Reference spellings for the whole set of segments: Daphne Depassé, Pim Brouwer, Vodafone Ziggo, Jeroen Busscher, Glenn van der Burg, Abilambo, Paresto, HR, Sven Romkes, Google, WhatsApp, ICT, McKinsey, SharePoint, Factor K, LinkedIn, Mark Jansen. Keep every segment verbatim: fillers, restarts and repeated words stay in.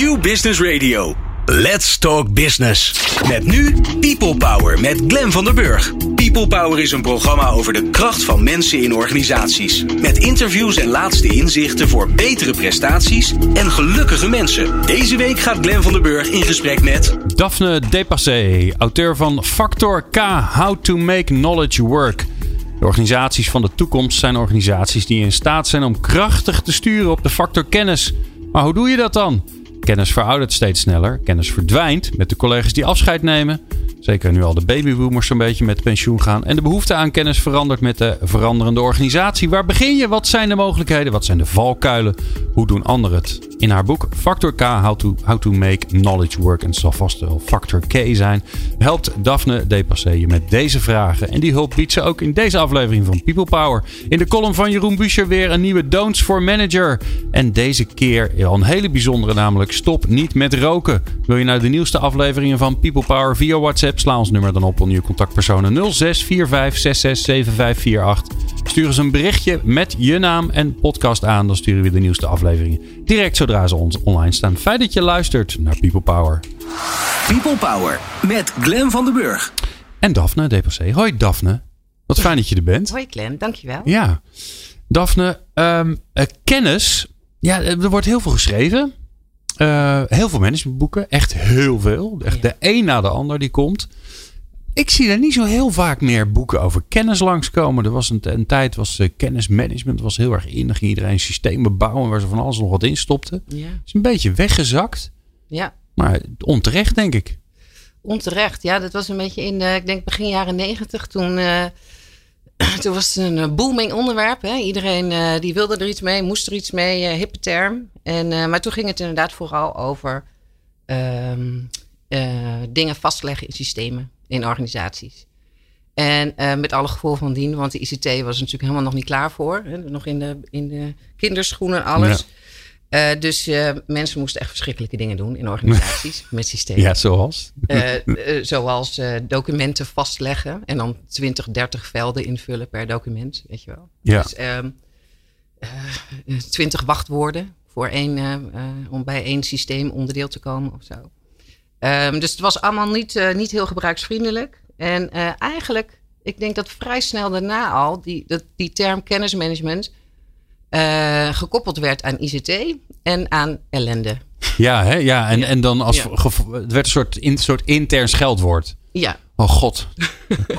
New Business Radio. Let's Talk Business. Met nu People Power met Glenn van der Burg. People Power is een programma over de kracht van mensen in organisaties. Met interviews en laatste inzichten voor betere prestaties en gelukkige mensen. Deze week gaat Glenn van der Burg in gesprek met Daphne Depassé, auteur van Factor K, How to Make Knowledge Work. De organisaties van de toekomst zijn organisaties die in staat zijn om krachtig te sturen op de factor kennis. Maar hoe doe je dat dan? Kennis veroudert steeds sneller. Kennis verdwijnt met de collega's die afscheid nemen. Zeker nu al de babyboomers zo'n beetje met pensioen gaan. En de behoefte aan kennis verandert met de veranderende organisatie. Waar begin je? Wat zijn de mogelijkheden? Wat zijn de valkuilen? Hoe doen anderen het? In haar boek Factor K, How to, How to Make Knowledge Work. En het zal vast wel Factor K zijn. Helpt Daphne Depassé je met deze vragen. En die hulp biedt ze ook in deze aflevering van People Power. In de column van Jeroen Busscher weer een nieuwe Don'ts for Manager. En deze keer al een hele bijzondere, namelijk stop niet met roken. Wil je nou de nieuwste afleveringen van People Power via WhatsApp? Sla ons nummer dan op onder je contactpersonen nul zes vier vijf zes zes zeven vijf vier acht. Stuur eens een berichtje met je naam en podcast aan. Dan sturen we de nieuwste afleveringen direct zodra ze ons online staan. Fijn dat je luistert naar People Power. People Power met Glenn van der Burg. En Daphne Depassé. Hoi Daphne. Wat fijn dat je er bent. Hoi Glenn, dankjewel. Ja, Daphne. Um, uh, kennis. Ja, er wordt heel veel geschreven. Uh, heel veel managementboeken. Echt heel veel. Echt ja. De een na de ander die komt. Ik zie er niet zo heel vaak meer boeken over kennis langskomen. Er was een, een tijd was uh, kennismanagement was heel erg in. Dan ging iedereen systemen bouwen waar ze van alles nog wat in stopten. Ja. Is een beetje weggezakt. Ja. Maar onterecht, denk ik. Onterecht. Ja, dat was een beetje in, uh, ik denk begin jaren negentig. Toen, uh, toen was het een booming onderwerp. Hè? Iedereen uh, die wilde er iets mee, moest er iets mee. Uh, hippe term. En, uh, maar toen ging het inderdaad vooral over uh, uh, dingen vastleggen in systemen, in organisaties. En uh, met alle gevolgen van dien, want de I C T was er natuurlijk helemaal nog niet klaar voor. Hè? Nog in de, in de kinderschoenen en alles. Ja. Uh, dus uh, mensen moesten echt verschrikkelijke dingen doen in organisaties met systemen. Ja, zoals? uh, uh, zoals uh, documenten vastleggen en dan twintig, dertig velden invullen per document, weet je wel. Ja. Dus twintig uh, uh, wachtwoorden. Voor één, uh, uh, om bij één systeem onderdeel te komen of zo. Um, dus het was allemaal niet, uh, niet heel gebruiksvriendelijk. En uh, eigenlijk, ik denk dat vrij snel daarna al die, dat die term kennismanagement uh, gekoppeld werd aan I C T en aan ellende. Ja, hè? Ja, en, ja. en dan als ja. gevo- het werd een soort, in, soort intern scheldwoord. Ja. Oh god,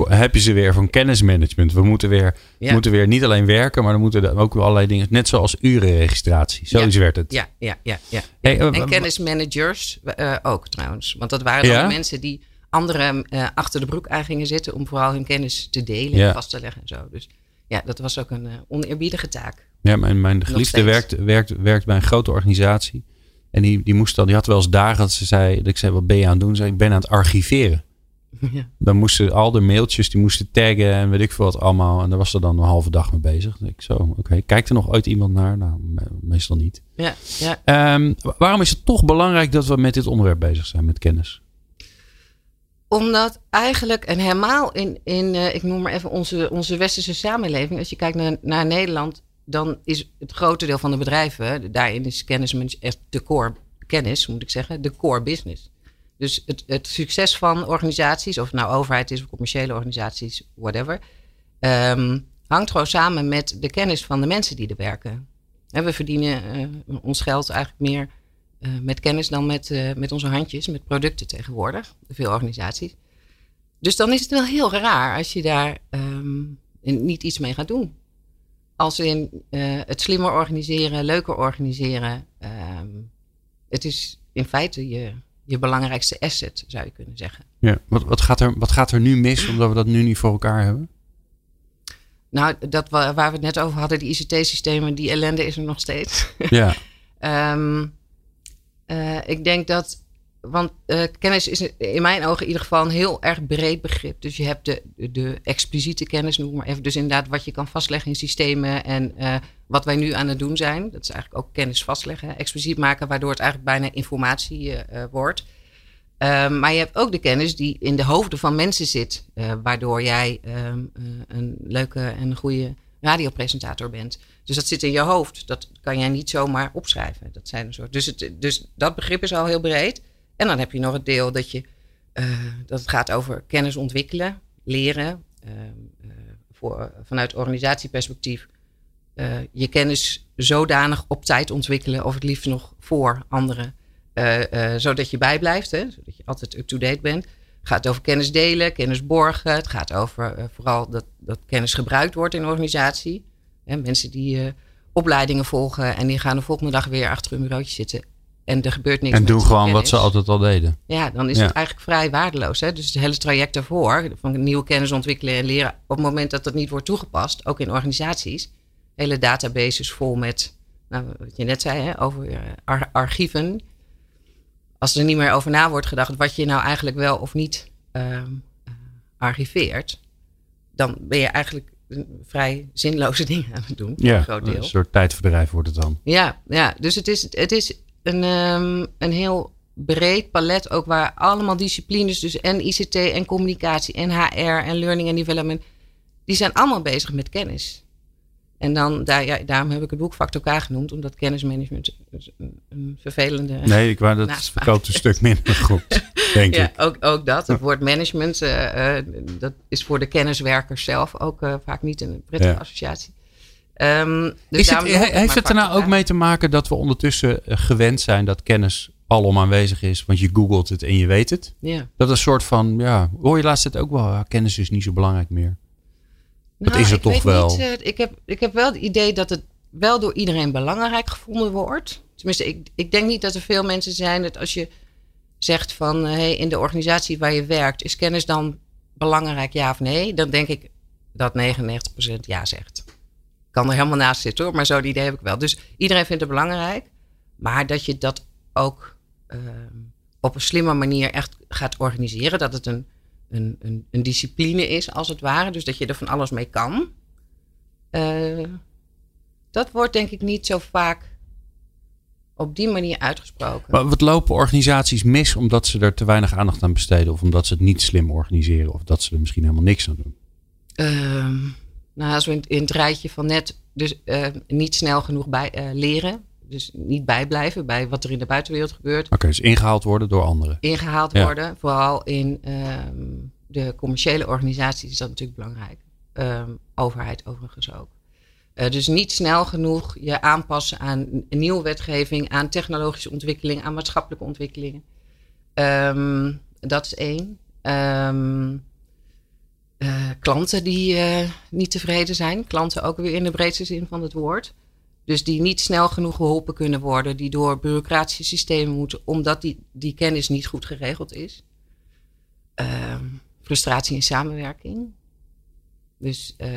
heb je ze weer van kennismanagement. We moeten weer, ja. moeten weer niet alleen werken, maar dan moeten er ook allerlei dingen. Net zoals urenregistratie. Zoiets ja. werd het. Ja, ja, ja. ja. Hey, en uh, kennismanagers uh, ook trouwens. Want dat waren ja? dan mensen die anderen uh, achter de broek aan gingen zitten om vooral hun kennis te delen ja. en vast te leggen en zo. Dus ja, dat was ook een uh, oneerbiedige taak. Ja, mijn, mijn geliefde werkt, werkt, werkt bij een grote organisatie. En die, die moest dan, die had wel eens dagen dat ze zei, dat ik zei, wat ben je aan het doen? Zei, ik ben aan het archiveren. Ja. Dan moesten al de mailtjes, die moesten taggen en weet ik veel wat allemaal. En daar was er dan een halve dag mee bezig. Ik zo, oké, okay. Kijkt er nog ooit iemand naar? Nou, meestal niet. Ja, ja. Um, waarom is het toch belangrijk dat we met dit onderwerp bezig zijn, met kennis? Omdat eigenlijk, en helemaal in, in uh, ik noem maar even onze, onze westerse samenleving. Als je kijkt naar, naar Nederland, dan is het grote deel van de bedrijven, daarin is kennis echt de core kennis, moet ik zeggen, de core business. Dus het, het succes van organisaties, of het nou overheid is of commerciële organisaties, whatever, um, hangt gewoon samen met de kennis van de mensen die er werken. En we verdienen uh, ons geld eigenlijk meer uh, met kennis dan met, uh, met onze handjes, met producten tegenwoordig, veel organisaties. Dus dan is het wel heel raar als je daar um, niet iets mee gaat doen. Als in uh, het slimmer organiseren, leuker organiseren. Um, het is in feite je... je belangrijkste asset, zou je kunnen zeggen. Ja. Wat, wat, gaat er, wat gaat er nu mis, omdat we dat nu niet voor elkaar hebben? Nou, dat waar we het net over hadden, die I C T-systemen, die ellende is er nog steeds. Ja. um, uh, ik denk dat, want uh, kennis is in mijn ogen in ieder geval een heel erg breed begrip. Dus je hebt de, de expliciete kennis, noem maar even. Dus inderdaad wat je kan vastleggen in systemen en uh, wat wij nu aan het doen zijn. Dat is eigenlijk ook kennis vastleggen, expliciet maken, waardoor het eigenlijk bijna informatie uh, wordt. Uh, maar je hebt ook de kennis die in de hoofden van mensen zit. Uh, waardoor jij um, uh, een leuke en goede radiopresentator bent. Dus dat zit in je hoofd. Dat kan jij niet zomaar opschrijven. Dat zijn een soort, dus, het, dus dat begrip is al heel breed. En dan heb je nog het deel dat, je, uh, dat het gaat over kennis ontwikkelen, leren. Uh, voor, vanuit organisatieperspectief uh, je kennis zodanig op tijd ontwikkelen, of het liefst nog voor anderen. Uh, uh, zodat je bijblijft, hè? Zodat je altijd up-to-date bent. Het gaat over kennis delen, kennis borgen. Het gaat over uh, vooral dat, dat kennis gebruikt wordt in de organisatie. Hè, mensen die uh, opleidingen volgen en die gaan de volgende dag weer achter hun bureautje zitten. En er gebeurt niks. En doen gewoon kennis. Wat ze altijd al deden. Ja, dan is ja. het eigenlijk vrij waardeloos. Hè? Dus het hele traject daarvoor, van nieuwe kennis ontwikkelen en leren. Op het moment dat dat niet wordt toegepast, ook in organisaties. Hele databases vol met, nou, wat je net zei, hè, over uh, ar- archieven. Als er niet meer over na wordt gedacht wat je nou eigenlijk wel of niet uh, archiveert, dan ben je eigenlijk vrij zinloze dingen aan het doen. Ja, een groot deel. Een soort tijdverdrijf wordt het dan. Ja, ja, dus het is, het is een, um, een heel breed palet ook waar allemaal disciplines, dus en I C T en communicatie en H R en learning and development, die zijn allemaal bezig met kennis. En dan, daar, ja, daarom heb ik het boek Factor K genoemd. Omdat kennismanagement een, een vervelende... Nee, ik wou dat het verkoopt een stuk minder goed, denk ja, ik. Ook, ook dat. Het woord management, uh, uh, dat is voor de kenniswerkers zelf ook uh, vaak niet een prettige ja. associatie. Um, dus is het, he, heeft het Factor er nou K. ook mee te maken dat we ondertussen gewend zijn dat kennis alom aanwezig is? Want je googelt het en je weet het. Ja. Dat is een soort van, ja, hoor je laatst het ook wel, kennis is niet zo belangrijk meer. Dat nou, is het ik toch weet wel. Niet, uh, ik, heb, ik heb wel het idee dat het wel door iedereen belangrijk gevonden wordt. Tenminste, ik, ik denk niet dat er veel mensen zijn dat als je zegt van Uh, hey, in de organisatie waar je werkt, is kennis dan belangrijk, ja of nee? Dan denk ik dat negenennegentig procent ja zegt. Ik kan er helemaal naast zitten hoor, maar zo'n idee heb ik wel. Dus iedereen vindt het belangrijk. Maar dat je dat ook uh, op een slimme manier echt gaat organiseren. Dat het een... Een, een, een discipline is, als het ware. Dus dat je er van alles mee kan. Uh, dat wordt denk ik niet zo vaak op die manier uitgesproken. Maar wat lopen organisaties mis omdat ze er te weinig aandacht aan besteden? Of omdat ze het niet slim organiseren? Of dat ze er misschien helemaal niks aan doen? Uh, nou, als we in, in het rijtje van net dus uh, niet snel genoeg bij, uh, leren. Dus niet bijblijven bij wat er in de buitenwereld gebeurt. Oké, okay, dus ingehaald worden door anderen. Ingehaald ja. worden, vooral in um, de commerciële organisaties is dat natuurlijk belangrijk. Um, overheid overigens ook. Uh, dus niet snel genoeg je aanpassen aan nieuwe wetgeving, aan technologische ontwikkeling, aan maatschappelijke ontwikkelingen. Um, dat is één. Um, uh, klanten die uh, niet tevreden zijn. Klanten ook weer in de breedste zin van het woord. Dus die niet snel genoeg geholpen kunnen worden. Die door bureaucratische systemen moeten. Omdat die, die kennis niet goed geregeld is. Uh, frustratie in samenwerking. Dus uh,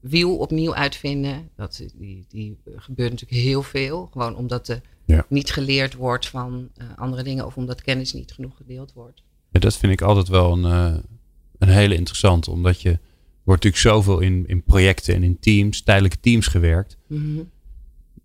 wiel opnieuw uitvinden. Dat, die, die gebeurt natuurlijk heel veel. Gewoon omdat er ja. niet geleerd wordt van uh, andere dingen. Of omdat kennis niet genoeg gedeeld wordt. Ja, dat vind ik altijd wel een, uh, een hele interessante. Omdat je wordt natuurlijk zoveel in, in projecten en in teams. Tijdelijke teams gewerkt. Mm-hmm.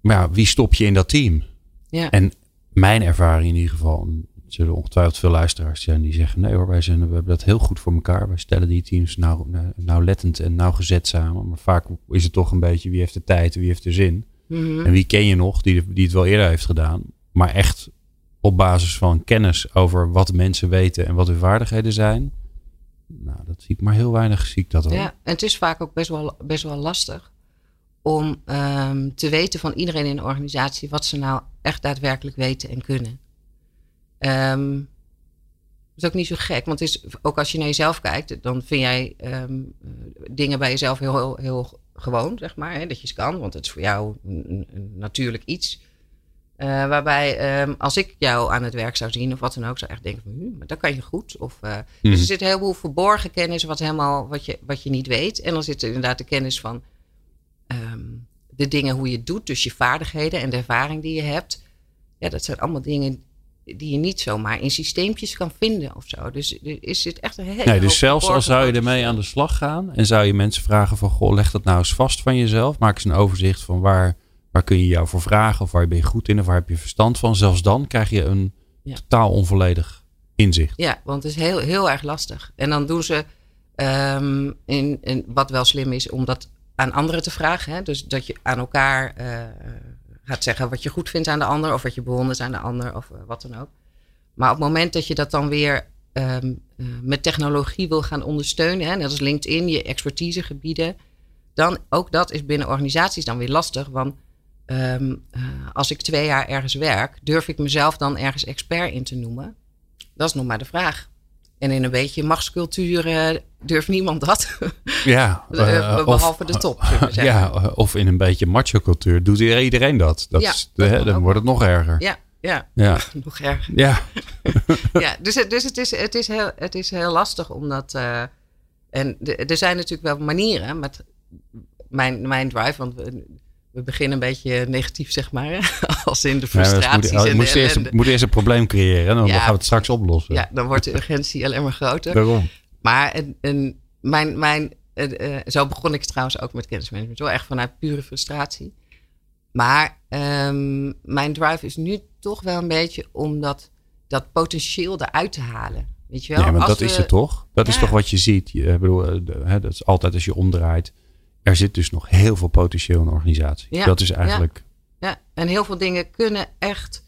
Maar wie stop je in dat team? Ja. En mijn ervaring in ieder geval, er zullen ongetwijfeld veel luisteraars zijn die zeggen, nee hoor, wij zijn, we hebben dat heel goed voor elkaar. Wij stellen die teams nauw, nauwlettend en nauwgezet samen. Maar vaak is het toch een beetje wie heeft de tijd, wie heeft de zin. Mm-hmm. En wie ken je nog die, die het wel eerder heeft gedaan. Maar echt op basis van kennis over wat mensen weten en wat hun vaardigheden zijn. Nou, dat zie ik maar heel weinig, zie ik dat al. Ja, en het is vaak ook best wel, best wel lastig. Om um, te weten van iedereen in de organisatie wat ze nou echt daadwerkelijk weten en kunnen. Um, dat is ook niet zo gek, want het is, ook als je naar jezelf kijkt, dan vind jij um, dingen bij jezelf heel, heel, heel gewoon, zeg maar. Hè, dat je ze kan, want het is voor jou een, een natuurlijk iets. Uh, waarbij um, als ik jou aan het werk zou zien of wat dan ook, zou ik echt denken van, hm, maar dat kan je goed. Of, uh, mm. Dus er zit een heleboel verborgen kennis wat, helemaal, wat, je, wat je niet weet. En dan zit er inderdaad de kennis van Um, de dingen hoe je het doet, dus je vaardigheden en de ervaring die je hebt. Ja, dat zijn allemaal dingen die je niet zomaar in systeempjes kan vinden of zo. Dus er is dit echt een hele nee, dus zelfs al zou je ermee aan de slag gaan en zou je mensen vragen van, goh, leg dat nou eens vast van jezelf. Maak eens een overzicht van waar, waar kun je jou voor vragen of waar ben je goed in of waar heb je verstand van. Zelfs dan krijg je een ja. totaal onvolledig inzicht. Ja, want het is heel, heel erg lastig. En dan doen ze um, in, in, wat wel slim is, omdat aan anderen te vragen. Hè? Dus dat je aan elkaar uh, gaat zeggen wat je goed vindt aan de ander, of wat je bewondert aan de ander, of uh, wat dan ook. Maar op het moment dat je dat dan weer um, uh, met technologie wil gaan ondersteunen, hè, net als LinkedIn, je expertisegebieden, dan ook dat is binnen organisaties dan weer lastig. Want um, uh, als ik twee jaar ergens werk, durf ik mezelf dan ergens expert in te noemen? Dat is nog maar de vraag. En in een beetje machtscultuur uh, durft niemand dat. Ja, uh, behalve of, de top. Ja, of in een beetje macho-cultuur doet iedereen dat. dat, ja, is, dat hè, dan wordt het nog erger. Ja, ja, ja. nog erger. Ja. ja, dus dus het, is, het, is heel, het is heel lastig omdat. Uh, en de, er zijn natuurlijk wel manieren met mijn, mijn drive. Want we, we beginnen een beetje negatief, zeg maar. Als in de frustraties. Ja, moet, en moet de eerst, moet eerst een probleem creëren. Dan ja, gaan we het straks oplossen. Ja, dan wordt de urgentie alleen maar groter. Daarom. Maar een, een, mijn, mijn, uh, zo begon ik trouwens ook met kennismanagement. Hoor. Echt vanuit pure frustratie. Maar um, mijn drive is nu toch wel een beetje om dat, dat potentieel eruit te halen. Weet je wel? Ja, maar als dat we, is het toch? Dat ja. is toch wat je ziet? Ik bedoel, hè, dat is altijd als je omdraait. Er zit dus nog heel veel potentieel in de organisatie. Ja, dat is eigenlijk... Ja, ja, en heel veel dingen kunnen echt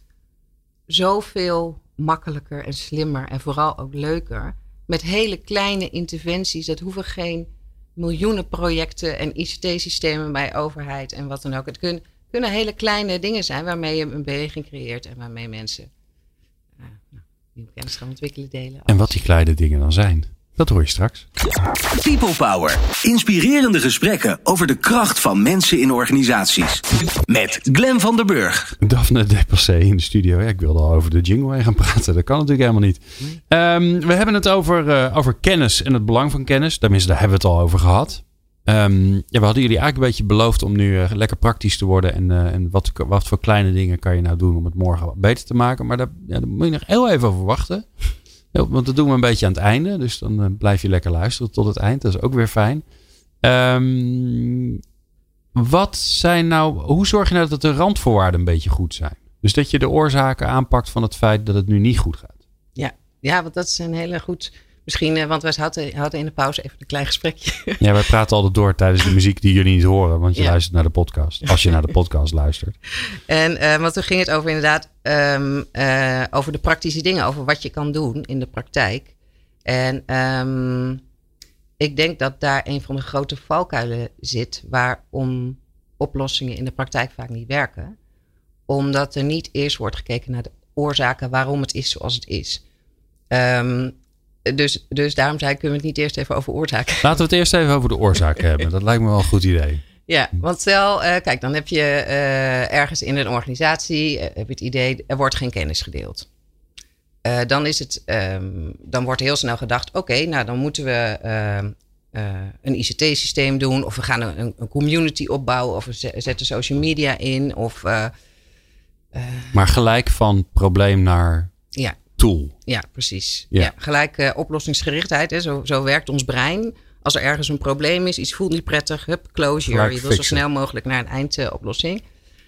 zoveel makkelijker en slimmer en vooral ook leuker. Met hele kleine interventies. Dat hoeven geen miljoenen projecten en I C T-systemen bij overheid en wat dan ook. Het kun, kunnen hele kleine dingen zijn waarmee je een beweging creëert en waarmee mensen uh, nou, nieuwe kennis gaan ontwikkelen, delen. En wat die kleine dingen dan zijn, dat hoor je straks. People Power. Inspirerende gesprekken over de kracht van mensen in organisaties. Met Glenn van der Burg. Daphne Depassé in de studio. Ja, ik wilde al over de jingle heen gaan praten. Dat kan natuurlijk helemaal niet. Um, we hebben het over, uh, over kennis en het belang van kennis. Tenminste, daar hebben we het al over gehad. Um, ja, we hadden jullie eigenlijk een beetje beloofd om nu uh, lekker praktisch te worden. En, uh, en wat, wat voor kleine dingen kan je nou doen om het morgen wat beter te maken. Maar daar, ja, daar moet je nog heel even over wachten. Want dat doen we een beetje aan het einde. Dus dan blijf je lekker luisteren tot het eind. Dat is ook weer fijn. Um, wat zijn nou... Hoe zorg je nou dat de randvoorwaarden een beetje goed zijn? Dus dat je de oorzaken aanpakt van het feit dat het nu niet goed gaat. Ja, ja, want dat is een hele goed... Misschien, want wij hadden, hadden in de pauze even een klein gesprekje. Ja, wij praten altijd door tijdens de muziek die jullie niet horen. Want je ja. luistert naar de podcast. Als je naar de podcast luistert. En, uh, want toen ging het over inderdaad um, uh, over de praktische dingen. Over wat je kan doen in de praktijk. En um, ik denk dat daar een van de grote valkuilen zit. Waarom oplossingen in de praktijk vaak niet werken. Omdat er niet eerst wordt gekeken naar de oorzaken waarom het is zoals het is. Um, Dus, dus daarom zei ik, kunnen we het niet eerst even over oorzaken hebben. Laten we het eerst even over de oorzaken hebben. Dat lijkt me wel een goed idee. Ja, want stel, uh, kijk, dan heb je uh, ergens in een organisatie... Uh, heb je het idee, er wordt geen kennis gedeeld. Uh, dan, is het, um, dan wordt heel snel gedacht... oké, okay, nou dan moeten we uh, uh, een I C T-systeem doen... of we gaan een, een community opbouwen... of we zetten social media in, of... Uh, uh, maar gelijk van probleem naar... Ja. Tool. Ja, precies. Ja. Ja, gelijk uh, oplossingsgerichtheid. Hè. Zo, zo werkt ons brein. Als er ergens een probleem is, iets voelt niet prettig, hup, closure. Gelijk je wil fixen. Zo snel mogelijk naar een eindoplossing. Uh,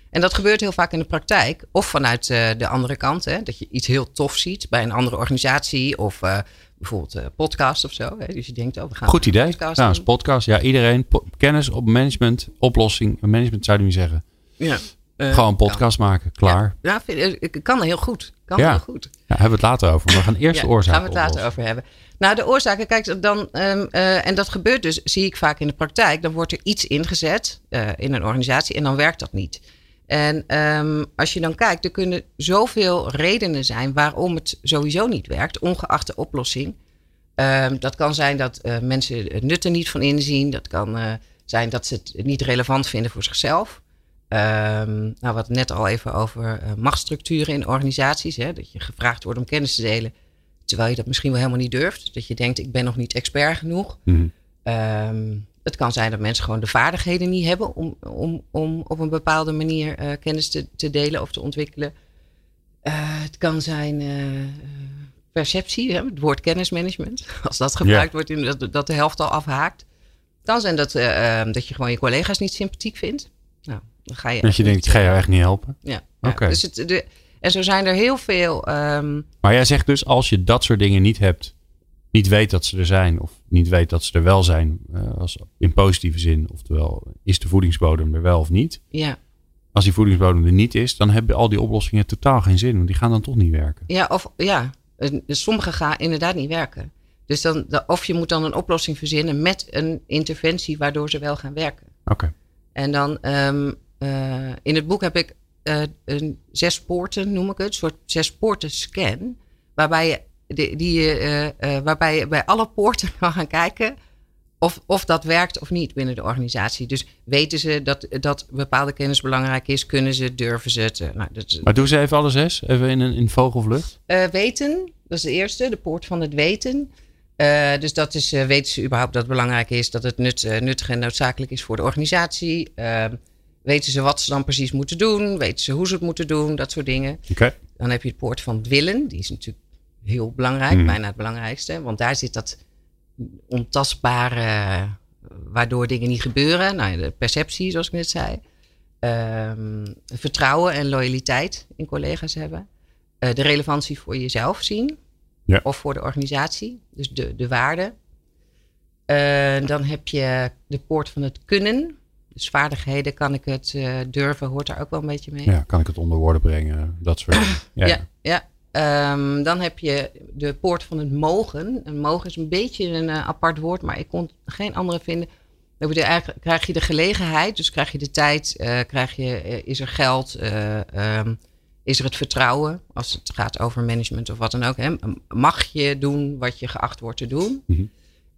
en dat gebeurt heel vaak in de praktijk. Of vanuit uh, de andere kant. Hè, dat je iets heel tof ziet bij een andere organisatie. Of uh, bijvoorbeeld uh, podcast of zo. Hè. Dus je denkt, oh, we gaan Goed idee. Podcast nou, is podcast. Ja, iedereen. Po- kennis op management, oplossing. Management zou je nu zeggen. Ja. Uh, Gewoon een podcast kan. maken, klaar. Ja, ja, kan heel goed. Kan ja. heel goed. Ja, hebben we het later over. We gaan eerst ja, de oorzaken gaan we het oplossen. later over hebben. Nou, de oorzaken, kijk, dan, um, uh, en dat gebeurt dus, zie ik vaak in de praktijk. Dan wordt er iets ingezet uh, in een organisatie en dan werkt dat niet. En um, als je dan kijkt, er kunnen zoveel redenen zijn waarom het sowieso niet werkt, ongeacht de oplossing. Um, dat kan zijn dat uh, mensen het nut er niet van inzien. Dat kan uh, zijn dat ze het niet relevant vinden voor zichzelf. Um, nou, wat net al even over uh, machtsstructuren in organisaties. Hè, dat je gevraagd wordt om kennis te delen. Terwijl je dat misschien wel helemaal niet durft. Dat je denkt, ik ben nog niet expert genoeg. Mm. Um, het kan zijn dat mensen gewoon de vaardigheden niet hebben. Om, om, om op een bepaalde manier uh, kennis te, te delen of te ontwikkelen. Uh, het kan zijn uh, perceptie. Hè, het woord kennismanagement. Als dat gebruikt yeah. wordt, dat, dat de helft al afhaakt. Het kan zijn dat, uh, um, dat je gewoon je collega's niet sympathiek vindt. Nou, dan ga je dat je denkt, ik ga jou echt niet helpen. Ja, ja. Okay. Dus het, de, en zo zijn er heel veel. Um... Maar jij zegt dus, als je dat soort dingen niet hebt, niet weet dat ze er zijn of niet weet dat ze er wel zijn. Uh, als, in positieve zin. Oftewel, is de voedingsbodem er wel of niet? Ja. Als die voedingsbodem er niet is, dan hebben al die oplossingen totaal geen zin. Want die gaan dan toch niet werken. Ja, of ja, sommige gaan inderdaad niet werken. Dus dan, of je moet dan een oplossing verzinnen met een interventie waardoor ze wel gaan werken. Oké. Okay. En dan um, uh, in het boek heb ik uh, een zes poorten, noem ik het, een soort zes poorten scan. Waarbij je, die, die, uh, uh, waarbij je bij alle poorten kan gaan kijken of, of dat werkt of niet binnen de organisatie. Dus weten ze dat, dat bepaalde kennis belangrijk is, kunnen ze, durven ze het. Uh, nou, dat, maar doen ze even alle zes, even in, in vogelvlucht? Uh, weten, dat is de eerste, de poort van het weten. Uh, dus dat is, uh, weten ze überhaupt dat het belangrijk is, dat het nut, uh, nuttig en noodzakelijk is voor de organisatie. Uh, weten ze wat ze dan precies moeten doen? Weten ze hoe ze het moeten doen? Dat soort dingen. Okay. Dan heb je het poort van het willen. Die is natuurlijk heel belangrijk, mm. bijna het belangrijkste. Want daar zit dat ontastbare, waardoor dingen niet gebeuren. Nou, de perceptie, zoals ik net zei. Uh, vertrouwen en loyaliteit in collega's hebben. Uh, de relevantie voor jezelf zien. Ja. Of voor de organisatie, dus de, de waarde. Uh, dan heb je de poort van het kunnen. Dus vaardigheden, kan ik het uh, durven, hoort daar ook wel een beetje mee. Ja, kan ik het onder woorden brengen, dat soort dingen. Ja, ja, ja. Um, dan heb je de poort van het mogen. En mogen is een beetje een uh, apart woord, maar ik kon geen andere vinden. Dan krijg je de gelegenheid, dus krijg je de tijd, uh, krijg je, uh, is er geld... Uh, um, Is er het vertrouwen, als het gaat over management of wat dan ook. Hè? Mag je doen wat je geacht wordt te doen? Mm-hmm.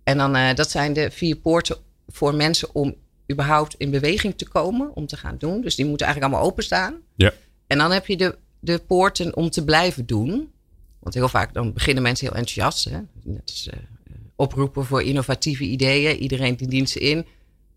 En dan, uh, dat zijn de vier poorten voor mensen om überhaupt in beweging te komen. Om te gaan doen. Dus die moeten eigenlijk allemaal openstaan. Ja. En dan heb je de, de poorten om te blijven doen. Want heel vaak dan beginnen mensen heel enthousiast. Hè? Net als, uh, oproepen voor innovatieve ideeën. Iedereen die dient ze in.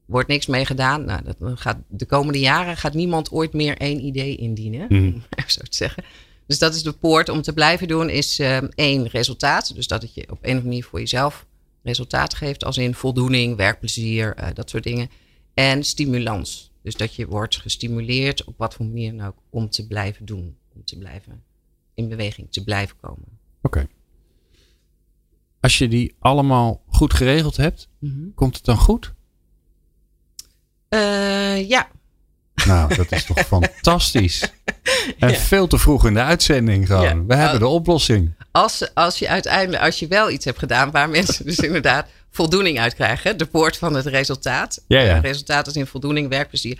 Wordt niks mee gedaan. Nou, dat gaat, de komende jaren gaat niemand ooit meer één idee indienen. Mm. Zo te zeggen. Dus dat is de poort om te blijven doen. Is um, één resultaat. Dus dat het je op een of andere manier voor jezelf resultaat geeft. Als in voldoening, werkplezier, uh, dat soort dingen. En stimulans. Dus dat je wordt gestimuleerd op wat voor manier dan ook. Om te blijven doen. Om te blijven in beweging. Te blijven komen. Oké. Okay. Als je die allemaal goed geregeld hebt. Mm-hmm. Komt het dan goed? Uh, ja. Nou, dat is toch fantastisch. En ja. Veel te vroeg in de uitzending gewoon. Ja. We hebben de oplossing. Als, als je uiteindelijk, als je wel iets hebt gedaan waar mensen dus inderdaad voldoening uit krijgen. De poort van het resultaat. Ja, ja. Uh, resultaat is in voldoening, werkplezier.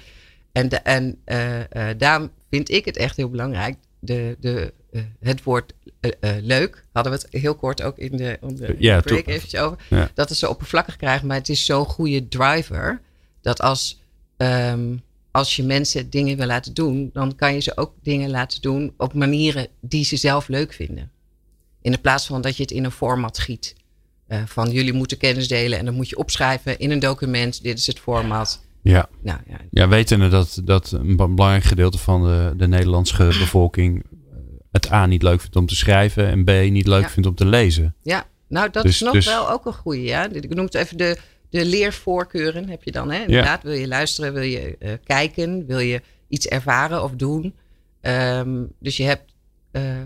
En, de, en uh, uh, daarom vind ik het echt heel belangrijk. De, de, uh, het woord uh, uh, leuk. Hadden we het heel kort ook in de, om de ja, break eventjes over. Ja. Dat het zo oppervlakkig krijgt. Maar het is zo'n goede driver. Dat als... Um, als je mensen dingen wil laten doen, dan kan je ze ook dingen laten doen op manieren die ze zelf leuk vinden. In de plaats van dat je het in een format giet. Uh, van jullie moeten kennis delen en dan moet je opschrijven in een document. Dit is het format. Ja, nou, ja. ja wetende dat, dat een belangrijk gedeelte van de, de Nederlandse bevolking het A niet leuk vindt om te schrijven en B niet leuk ja. vindt om te lezen. Ja, nou dat dus, is nog dus... wel ook een goeie. Ja? Ik noem het even de... De leervoorkeuren heb je dan, hè? Inderdaad. Ja. Wil je luisteren, wil je uh, kijken, wil je iets ervaren of doen. Um, dus je hebt uh, uh,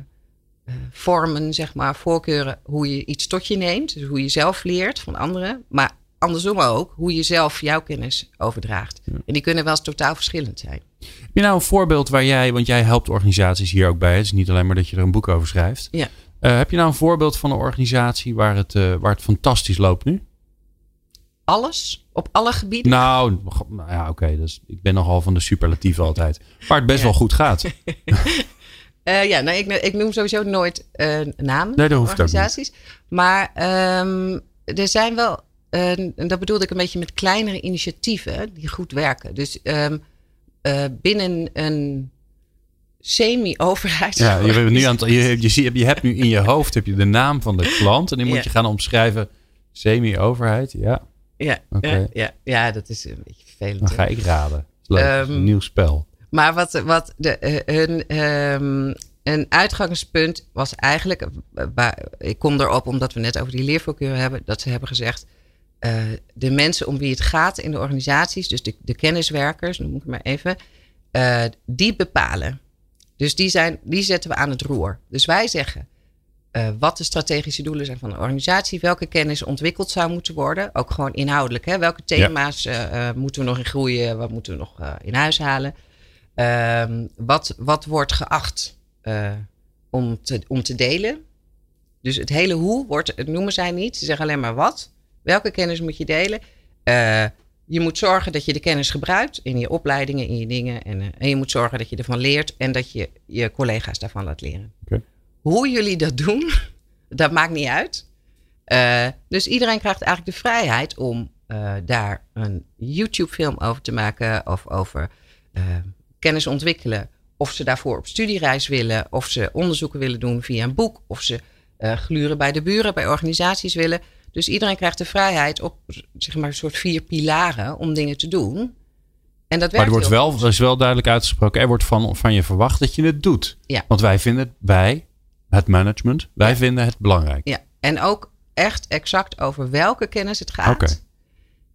vormen, zeg maar, voorkeuren, hoe je iets tot je neemt. Dus hoe je zelf leert van anderen. Maar andersom ook, hoe je zelf jouw kennis overdraagt. Ja. En die kunnen wel eens totaal verschillend zijn. Heb je nou een voorbeeld waar jij, want jij helpt organisaties hier ook bij. Het is niet alleen maar dat je er een boek over schrijft. Ja. Uh, heb je nou een voorbeeld van een organisatie waar het, uh, waar het fantastisch loopt nu? Alles? Op alle gebieden? Nou, nou ja, oké. Okay, dus ik ben nogal van de superlatieve altijd. Waar het best ja. wel goed gaat. uh, ja, nou, ik, ik noem sowieso nooit uh, namen. Nee, dat hoeft organisaties. Ook niet. Maar um, er zijn wel... Uh, dat bedoelde ik een beetje met kleinere initiatieven die goed werken. Dus um, uh, binnen een... semi-overheid. Ja, je, hebt nu aan het, je, je, je hebt nu in je hoofd heb je de naam van de klant. En die moet ja. je gaan omschrijven. Semi-overheid, ja. Ja, okay. ja, ja, ja, dat is een beetje vervelend. Dan ga ik raden. Dat is leuk. Um, dat is een nieuw spel. Maar wat, wat de, hun, um, een uitgangspunt was eigenlijk... Waar, ik kom erop omdat we net over die leervoorkeur hebben... dat ze hebben gezegd... Uh, de mensen om wie het gaat in de organisaties... dus de, de kenniswerkers, noem ik het maar even... Uh, die bepalen. Dus die, zijn, die zetten we aan het roer. Dus wij zeggen... Uh, wat de strategische doelen zijn van de organisatie. Welke kennis ontwikkeld zou moeten worden. Ook gewoon inhoudelijk. Hè? Welke thema's ja. uh, moeten we nog in groeien? Wat moeten we nog uh, in huis halen? Uh, wat, wat wordt geacht uh, om, te, om te delen? Dus het hele hoe wordt, het noemen zij niet. Ze zeggen alleen maar wat. Welke kennis moet je delen? Uh, je moet zorgen dat je de kennis gebruikt in je opleidingen, in je dingen. En, uh, en je moet zorgen dat je ervan leert en dat je je collega's daarvan laat leren. Okay. Hoe jullie dat doen, dat maakt niet uit. Uh, dus iedereen krijgt eigenlijk de vrijheid om uh, daar een YouTube-film over te maken. Of over uh, kennis ontwikkelen. Of ze daarvoor op studiereis willen. Of ze onderzoeken willen doen via een boek. Of ze uh, gluren bij de buren, bij organisaties willen. Dus iedereen krijgt de vrijheid op zeg maar, een soort vier pilaren om dingen te doen. En dat werkt maar er wordt wel, dat is wel duidelijk uitgesproken. Er wordt van, van je verwacht dat je het doet. Ja. Want wij vinden het bij... Het management, wij ja. vinden het belangrijk. Ja, en ook echt exact over welke kennis het gaat.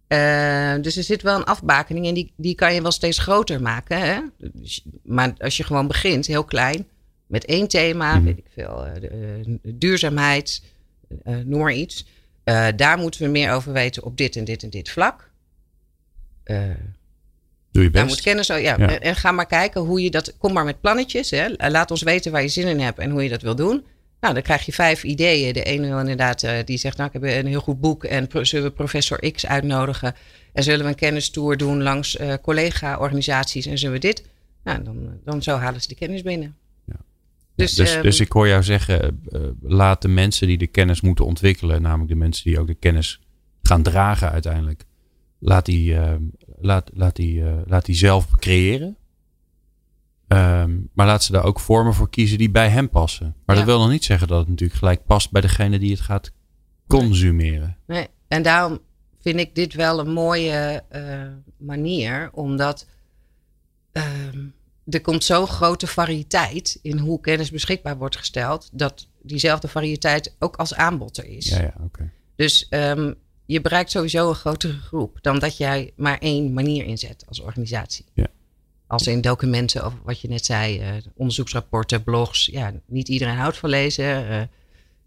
Okay. Uh, dus er zit wel een afbakening en die, die kan je wel steeds groter maken. Hè? Dus, maar als je gewoon begint, heel klein, met één thema, mm. weet ik veel, uh, de, uh, duurzaamheid, uh, noem maar iets. Uh, daar moeten we meer over weten op dit en dit en dit vlak. Uh, Doe je best. Moet kennis, ja, ja. En ga maar kijken hoe je dat... Kom maar met plannetjes. Hè. Laat ons weten waar je zin in hebt en hoe je dat wil doen. Nou, dan krijg je vijf ideeën. De ene wil inderdaad, die zegt... Nou, ik heb een heel goed boek en zullen we professor X uitnodigen? En zullen we een kennistour doen langs uh, collega-organisaties? En zullen we dit? Nou, dan, dan zo halen ze de kennis binnen. Ja. Dus, ja, dus, um, dus ik hoor jou zeggen... Uh, laat de mensen die de kennis moeten ontwikkelen... namelijk de mensen die ook de kennis gaan dragen uiteindelijk... Laat die, uh, laat, laat, die, uh, laat die zelf creëren. Um, maar laat ze daar ook vormen voor kiezen die bij hem passen. Maar ja. dat wil nog niet zeggen dat het natuurlijk gelijk past bij degene die het gaat consumeren. Nee, nee. En daarom vind ik dit wel een mooie uh, manier. Omdat uh, er komt zo'n grote variëteit in hoe kennis beschikbaar wordt gesteld. Dat diezelfde variëteit ook als aanbod er is. Ja, ja, okay. Dus... Um, je bereikt sowieso een grotere groep dan dat jij maar één manier inzet als organisatie. Ja. Als in documenten, of wat je net zei, uh, onderzoeksrapporten, blogs. Ja, niet iedereen houdt van lezen. Uh,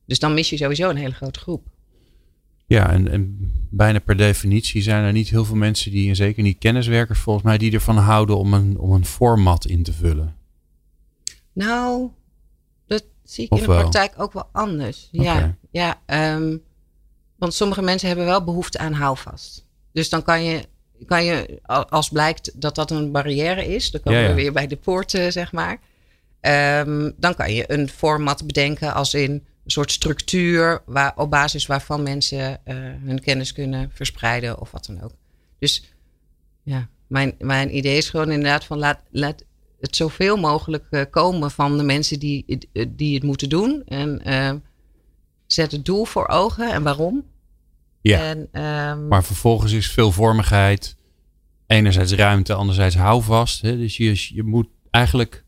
dus dan mis je sowieso een hele grote groep. Ja, en, en bijna per definitie zijn er niet heel veel mensen die, en zeker niet kenniswerkers volgens mij, die ervan houden om een, om een format in te vullen. Nou, dat zie ik of in de wel? praktijk ook wel anders. Okay. Ja, ja. Um, Want sommige mensen hebben wel behoefte aan houvast. Dus dan kan je, kan je als blijkt dat dat een barrière is... dan komen ja, ja. we weer bij de poorten, zeg maar. Um, dan kan je een format bedenken als in een soort structuur... Waar, op basis waarvan mensen uh, hun kennis kunnen verspreiden of wat dan ook. Dus ja, mijn, mijn idee is gewoon inderdaad van... laat, laat het zoveel mogelijk komen van de mensen die, die het moeten doen... en uh, zet het doel voor ogen en waarom. Ja, en, um... maar vervolgens is veelvormigheid enerzijds ruimte, anderzijds houvast. Hè? Dus je, je moet eigenlijk...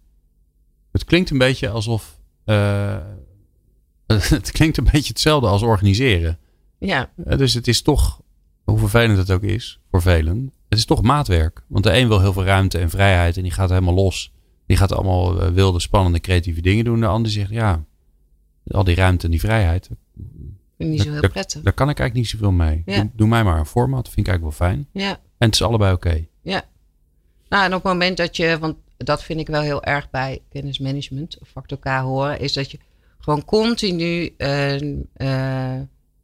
Het klinkt een beetje alsof... Uh, het klinkt een beetje hetzelfde als organiseren. Ja. Dus het is toch, hoe vervelend het ook is voor velen... het is toch maatwerk. Want de een wil heel veel ruimte en vrijheid en die gaat helemaal los. Die gaat allemaal wilde, spannende, creatieve dingen doen. De ander zegt, ja... al die ruimte en die vrijheid. Niet zo heel daar, prettig. Daar kan ik eigenlijk niet zoveel mee. Ja. Doe, doe mij maar een format. Vind ik eigenlijk wel fijn. Ja. En het is allebei oké. Okay. Ja. Nou, en op het moment dat je... want dat vind ik wel heel erg bij kennismanagement... of Factor K horen... is dat je gewoon continu... Uh, uh,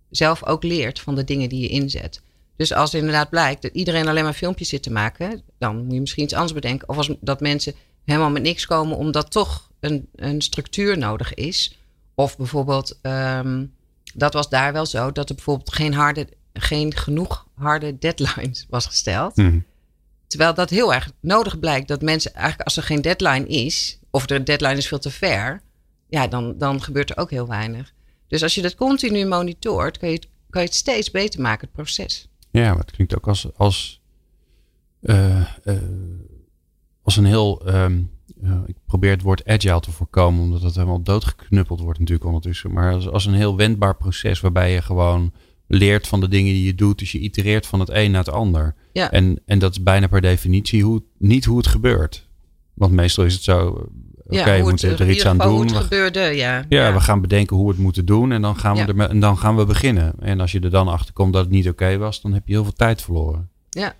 zelf ook leert van de dingen die je inzet. Dus als inderdaad blijkt... dat iedereen alleen maar filmpjes zit te maken... dan moet je misschien iets anders bedenken. Of als dat mensen helemaal met niks komen... omdat toch een, een structuur nodig is... Of bijvoorbeeld, um, dat was daar wel zo... dat er bijvoorbeeld geen, harde, geen genoeg harde deadlines was gesteld. Mm. Terwijl dat heel erg nodig blijkt... dat mensen eigenlijk als er geen deadline is... of de deadline is veel te ver... ja, dan, dan gebeurt er ook heel weinig. Dus als je dat continu monitort... kan je het, kan je het steeds beter maken, het proces. Ja, maar het klinkt ook als... als, uh, uh, als een heel... Um... Uh, ik probeer het woord agile te voorkomen, omdat het helemaal doodgeknuppeld wordt natuurlijk ondertussen. Maar als, als een heel wendbaar proces waarbij je gewoon leert van de dingen die je doet. Dus je itereert van het een naar het ander. Ja. En, en dat is bijna per definitie hoe, niet hoe het gebeurt. Want meestal is het zo, Oké, okay, ja, we moeten het, er iets aan doen. Hoe het we, gebeurde, ja. ja. Ja, we gaan bedenken hoe we het moeten doen en dan gaan we, ja. er, en dan gaan we beginnen. En als je er dan achter komt dat het niet oké okay was, dan heb je heel veel tijd verloren. Ja.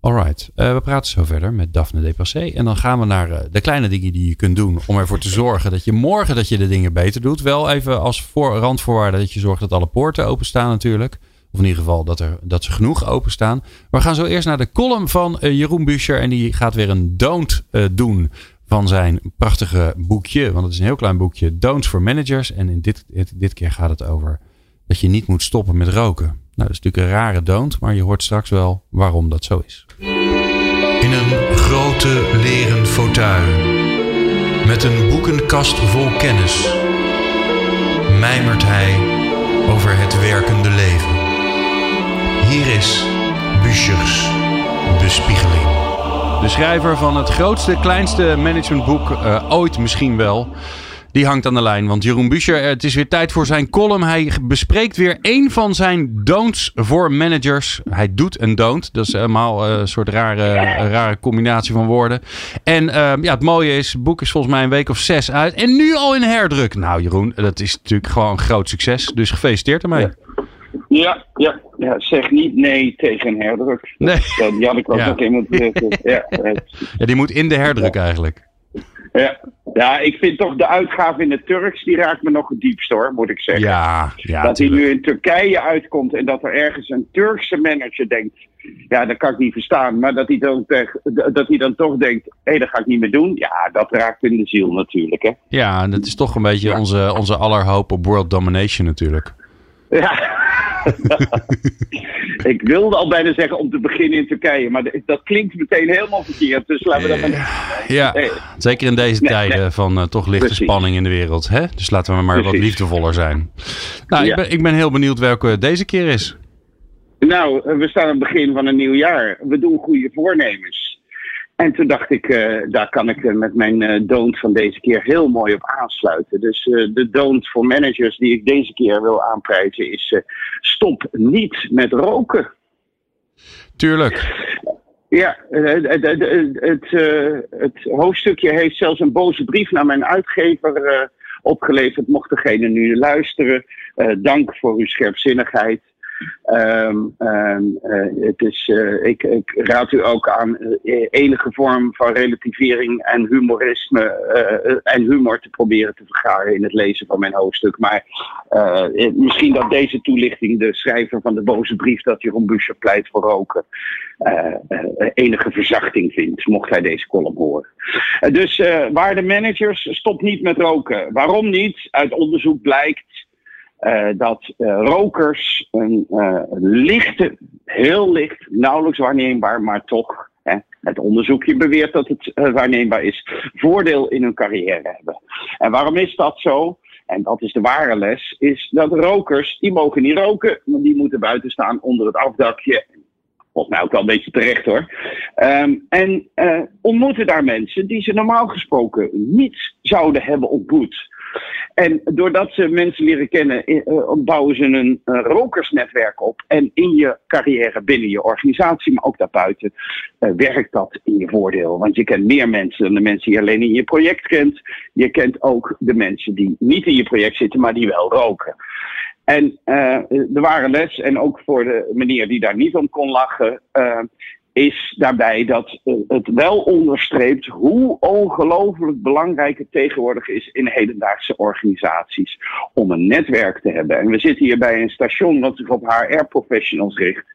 Alright, uh, we praten zo verder met Daphne Depassé. En dan gaan we naar uh, de kleine dingen die je kunt doen om ervoor te zorgen dat je morgen dat je de dingen beter doet. Wel even als voor, randvoorwaarde dat je zorgt dat alle poorten openstaan natuurlijk. Of in ieder geval dat, er, dat ze genoeg openstaan. Maar we gaan zo eerst naar de column van uh, Jeroen Busscher. En die gaat weer een don't uh, doen van zijn prachtige boekje. Want het is een heel klein boekje. Don'ts for Managers. En in dit, dit, dit keer gaat het over dat je niet moet stoppen met roken. Nou, dat is natuurlijk een rare don't, maar je hoort straks wel waarom dat zo is. In een grote leren fauteuil, met een boekenkast vol kennis, mijmert hij over het werkende leven. Hier is Buschers Bespiegeling. De schrijver van het grootste, kleinste managementboek uh, ooit misschien wel. Die hangt aan de lijn, want Jeroen Busscher, het is weer tijd voor zijn column. Hij bespreekt weer één van zijn don'ts voor managers. Hij doet een don't, dat is helemaal een soort rare, rare combinatie van woorden. En uh, ja, het mooie is, het boek is volgens mij een week of zes uit en nu al in herdruk. Nou Jeroen, dat is natuurlijk gewoon een groot succes, dus gefeliciteerd ermee. Ja. Ja, ja, ja, zeg niet nee tegen herdruk. Nee. Ja, die had ik ook nog in moeten zetten. Ja. Ja, die moet in de herdruk eigenlijk. Ja. Ja, ik vind toch de uitgave in het Turks, die raakt me nog het diepst hoor, moet ik zeggen. Ja, ja, dat hij nu in Turkije uitkomt en dat er ergens een Turkse manager denkt, ja, dat kan ik niet verstaan. Maar dat hij dan, dat hij dan toch denkt, hé, hey, dat ga ik niet meer doen. Ja, dat raakt in de ziel natuurlijk. Hè? Ja, en dat is toch een beetje ja. onze, onze allerhoop op world domination natuurlijk. Ja. Ik wilde al bijna zeggen om te beginnen in Turkije, maar dat klinkt meteen helemaal verkeerd. Dus laten we dat maar niet. Ja, nee. Zeker in deze nee, tijden nee. van uh, toch lichte Precies. spanning in de wereld. Hè? Dus laten we maar Precies. wat liefdevoller zijn. Nou, ja. ik, ben, ik ben heel benieuwd welke deze keer is. Nou, we staan aan het begin van een nieuw jaar. We doen goede voornemens. En toen dacht ik, uh, daar kan ik uh, met mijn uh, don't van deze keer heel mooi op aansluiten. Dus uh, de don't voor managers die ik deze keer wil aanprijzen is uh, stop niet met roken. Tuurlijk. Ja, het, het, het, het hoofdstukje heeft zelfs een boze brief naar mijn uitgever uh, opgeleverd. Mocht degene nu luisteren, uh, dank voor uw scherpzinnigheid. Um, um, uh, het is, uh, ik, ik raad u ook aan uh, enige vorm van relativering en humorisme uh, uh, en humor te proberen te vergaren in het lezen van mijn hoofdstuk. Maar uh, misschien dat deze toelichting, de schrijver van de boze brief dat Jeroen Busscher pleit voor roken, uh, uh, enige verzachting vindt, mocht hij deze column horen. Uh, dus uh, waarde managers, stop niet met roken. Waarom niet? Uit onderzoek blijkt Uh, dat uh, rokers een uh, lichte, heel licht, nauwelijks waarneembaar, maar toch, hè, het onderzoekje beweert dat het uh, waarneembaar is, voordeel in hun carrière hebben. En waarom is dat zo? En dat is de ware les, is dat rokers, die mogen niet roken, maar die moeten buiten staan onder het afdakje. Volgens mij ook wel een beetje terecht hoor. Um, en uh, ontmoeten daar mensen die ze normaal gesproken niet zouden hebben ontmoet. En doordat ze mensen leren kennen, bouwen ze een uh, rokersnetwerk op. En in je carrière, binnen je organisatie, maar ook daarbuiten, uh, werkt dat in je voordeel. Want je kent meer mensen dan de mensen die je alleen in je project kent. Je kent ook de mensen die niet in je project zitten, maar die wel roken. En uh, de ware les, en ook voor de meneer die daar niet om kon lachen, uh, is daarbij dat uh, het wel onderstreept hoe ongelooflijk belangrijk het tegenwoordig is in hedendaagse organisaties om een netwerk te hebben. En we zitten hier bij een station dat zich op H R-professionals richt.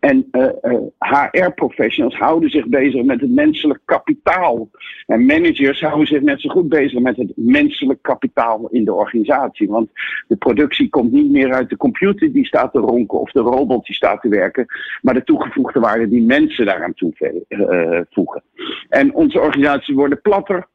En uh, uh, H R-professionals houden zich bezig met het menselijk kapitaal. En managers houden zich net zo goed bezig met het menselijk kapitaal in de organisatie. Want de productie komt niet meer uit de computer die staat te ronken of de robot die staat te werken. Maar de toegevoegde waarde die mensen daaraan toevoegen. En onze organisaties worden platter.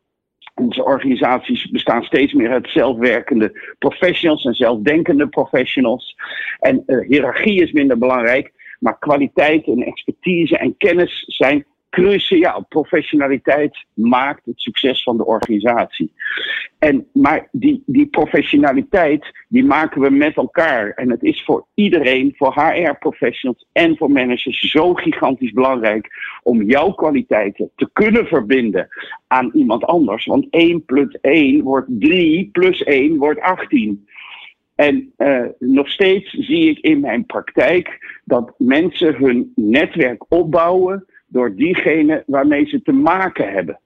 Onze organisaties bestaan steeds meer uit zelfwerkende professionals en zelfdenkende professionals. En uh, hiërarchie is minder belangrijk. Maar kwaliteit en expertise en kennis zijn cruciaal. Professionaliteit maakt het succes van de organisatie. En, maar die, die professionaliteit, die maken we met elkaar. En het is voor iedereen, voor H R-professionals en voor managers zo gigantisch belangrijk om jouw kwaliteiten te kunnen verbinden aan iemand anders. Want één plus één wordt drie, plus één wordt achttien. En uh, nog steeds zie ik in mijn praktijk dat mensen hun netwerk opbouwen door diegene waarmee ze te maken hebben.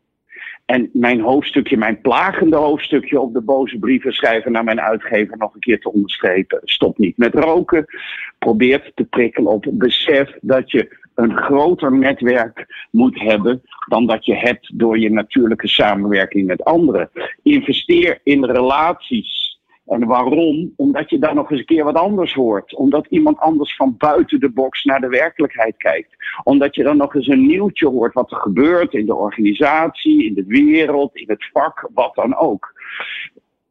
En mijn hoofdstukje, mijn plagende hoofdstukje op de boze brieven schrijven naar mijn uitgever nog een keer te onderstrepen. Stop niet met roken. Probeer te prikkelen op het besef dat je een groter netwerk moet hebben dan dat je hebt door je natuurlijke samenwerking met anderen. Investeer in relaties. En waarom? Omdat je daar nog eens een keer wat anders hoort. Omdat iemand anders van buiten de box naar de werkelijkheid kijkt. Omdat je dan nog eens een nieuwtje hoort wat er gebeurt in de organisatie, in de wereld, in het vak, wat dan ook.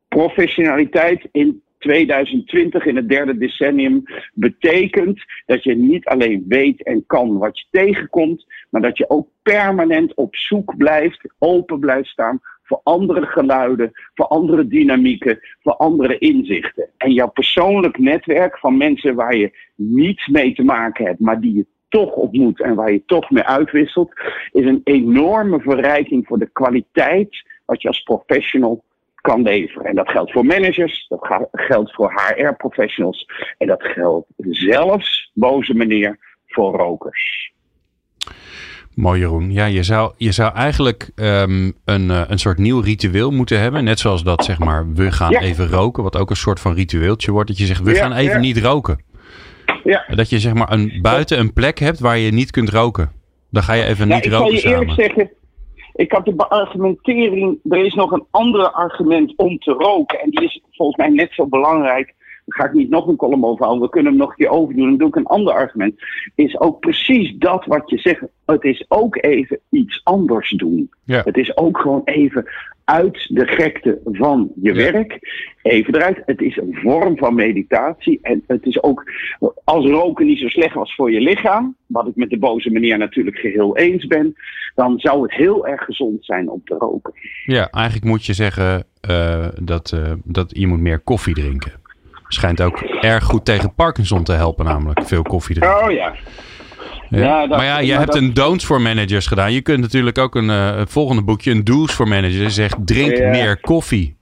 Professionaliteit in twintig twintig, in het derde decennium, betekent dat je niet alleen weet en kan wat je tegenkomt, maar dat je ook permanent op zoek blijft, open blijft staan voor andere geluiden, voor andere dynamieken, voor andere inzichten. En jouw persoonlijk netwerk van mensen waar je niets mee te maken hebt, maar die je toch ontmoet en waar je toch mee uitwisselt, is een enorme verrijking voor de kwaliteit wat je als professional kan leveren. En dat geldt voor managers, dat geldt voor H R-professionals en dat geldt zelfs, boze meneer, voor rokers. Mooi, Jeroen. Ja, je zou, je zou eigenlijk um, een, uh, een soort nieuw ritueel moeten hebben. Net zoals dat, zeg maar, we gaan ja. even roken. Wat ook een soort van ritueeltje wordt. Dat je zegt, we ja, gaan even ja. niet roken. Ja. Dat je, zeg maar, een, buiten een plek hebt waar je niet kunt roken. Dan ga je even ja, niet roken samen. Ik zal je eerlijk zeggen, ik had de beargumentering. Er is nog een ander argument om te roken. En die is volgens mij net zo belangrijk. Daar ga ik niet nog een column over houden. We kunnen hem nog een keer overdoen. Dan doe ik een ander argument. Is ook precies dat wat je zegt. Het is ook even iets anders doen. Ja. Het is ook gewoon even uit de gekte van je ja. werk. Even eruit. Het is een vorm van meditatie. En het is ook, als roken niet zo slecht was voor je lichaam, wat ik met de boze meneer natuurlijk geheel eens ben, dan zou het heel erg gezond zijn om te roken. Ja, eigenlijk moet je zeggen uh, dat, uh, dat je moet meer koffie drinken. Schijnt ook erg goed tegen Parkinson te helpen, namelijk veel koffie drinken. Oh ja. ja. ja dat, maar ja, je maar hebt dat... een don'ts voor managers gedaan. Je kunt natuurlijk ook een uh, het volgende boekje, een do's voor managers, zegt drink ja. meer koffie.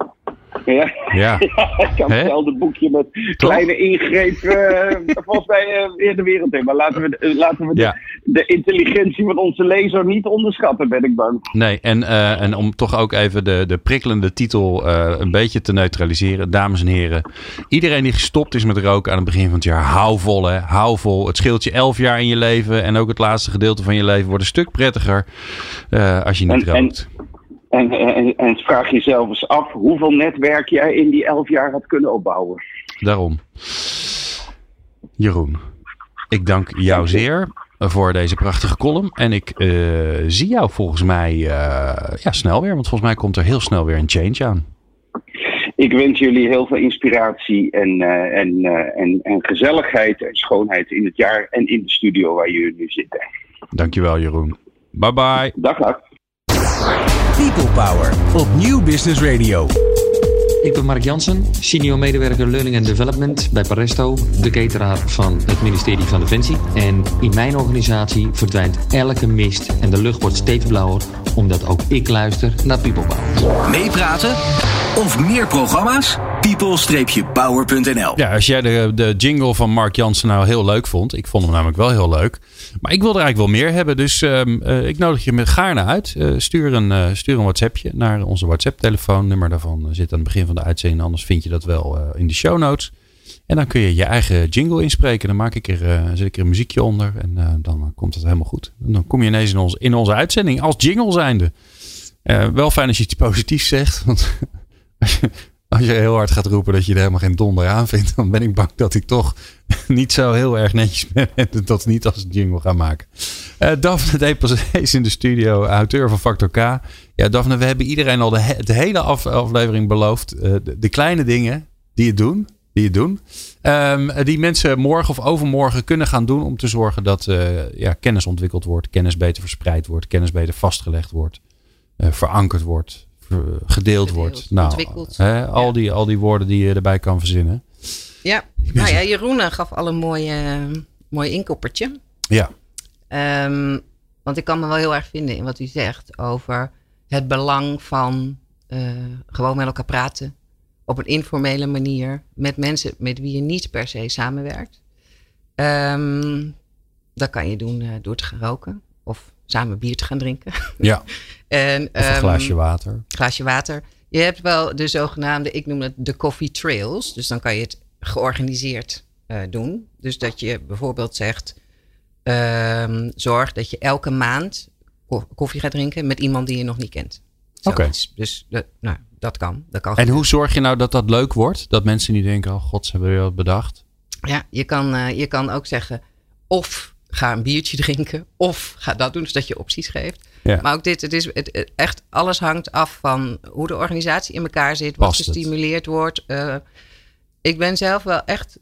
Ja. Ja. ja, ik kan hetzelfde boekje met Toch? kleine ingreep uh, volgens mij uh, in de wereld in. Maar laten we, uh, laten we ja. de, de intelligentie van onze lezer niet onderschatten, ben ik bang. Nee, en, uh, en om toch ook even de, de prikkelende titel uh, een beetje te neutraliseren. Dames en heren, iedereen die gestopt is met roken aan het begin van het jaar, hou vol hè, hou vol. Het scheelt je elf jaar in je leven en ook het laatste gedeelte van je leven wordt een stuk prettiger uh, als je niet en, rookt. En... En, en, en vraag jezelf eens af hoeveel netwerk jij in die elf jaar had kunnen opbouwen. Daarom. Jeroen, ik dank jou zeer voor deze prachtige column. En ik uh, zie jou volgens mij uh, ja, snel weer. Want volgens mij komt er heel snel weer een change aan. Ik wens jullie heel veel inspiratie en, uh, en, uh, en, en gezelligheid en schoonheid in het jaar en in de studio waar jullie nu zitten. Dankjewel, Jeroen. Bye bye. Dag, dag. People Power op Nieuw Business Radio. Ik ben Mark Jansen, senior medewerker Learning and Development bij Paresto, de cateraar van het ministerie van Defensie. En in mijn organisatie verdwijnt elke mist en de lucht wordt steeds blauwer, omdat ook ik luister naar People Power. Meepraten of meer programma's? people power punt n l. Ja, als jij de, de jingle van Mark Jansen nou heel leuk vond. Ik vond hem namelijk wel heel leuk. Maar ik wil er eigenlijk wel meer hebben. Dus um, uh, ik nodig je met gaarne uit. Uh, stuur, een, uh, stuur een WhatsAppje naar onze WhatsApp-telefoon. Nummer daarvan zit aan het begin van de uitzending. Anders vind je dat wel uh, in de show notes. En dan kun je je eigen jingle inspreken. Dan maak ik er, uh, zet ik er een muziekje onder. En uh, dan komt het helemaal goed. En dan kom je ineens in, ons, in onze uitzending als jingle zijnde. Uh, wel fijn als je iets positiefs zegt. Want als je heel hard gaat roepen dat je er helemaal geen donder aan vindt, dan ben ik bang dat ik toch niet zo heel erg netjes ben en dat niet als jingle ga maken. Uh, Daphne Depassé is in de studio, auteur van Factor K. Ja, Daphne, we hebben iedereen al de, he- de hele af- aflevering beloofd. Uh, de, de kleine dingen die het doen, die het doen. Um, die mensen morgen of overmorgen kunnen gaan doen om te zorgen dat uh, ja, kennis ontwikkeld wordt, kennis beter verspreid wordt, kennis beter vastgelegd wordt, uh, verankerd wordt, ver, gedeeld wordt. Nou, he, al, ja. die, al die woorden die je erbij kan verzinnen. Ja, nou ja, Jeroen gaf al een mooi, uh, mooi inkoppertje. Ja. Um, want ik kan me wel heel erg vinden in wat u zegt over het belang van uh, gewoon met elkaar praten. Op een informele manier met mensen met wie je niet per se samenwerkt. Um, dat kan je doen uh, door te gaan roken of samen bier te gaan drinken. Ja. en, um, of een glaasje water. Glaasje water. Je hebt wel de zogenaamde, ik noem het de coffee trails. Dus dan kan je het georganiseerd uh, doen. Dus dat je bijvoorbeeld zegt, um, zorg dat je elke maand ko- koffie gaat drinken met iemand die je nog niet kent. Oké. Okay. Dus dat, nou, dat kan. Dat kan en gebeuren. Hoe zorg je nou dat dat leuk wordt? Dat mensen niet denken, oh god, ze hebben weer wat bedacht. Ja, je kan, uh, je kan ook zeggen, of ga een biertje drinken, of ga dat doen, dus dat je opties geeft. Ja. Maar ook dit, het is het, het, echt alles hangt af van hoe de organisatie in elkaar zit, wat Past gestimuleerd het. wordt. Uh, ik ben zelf wel echt,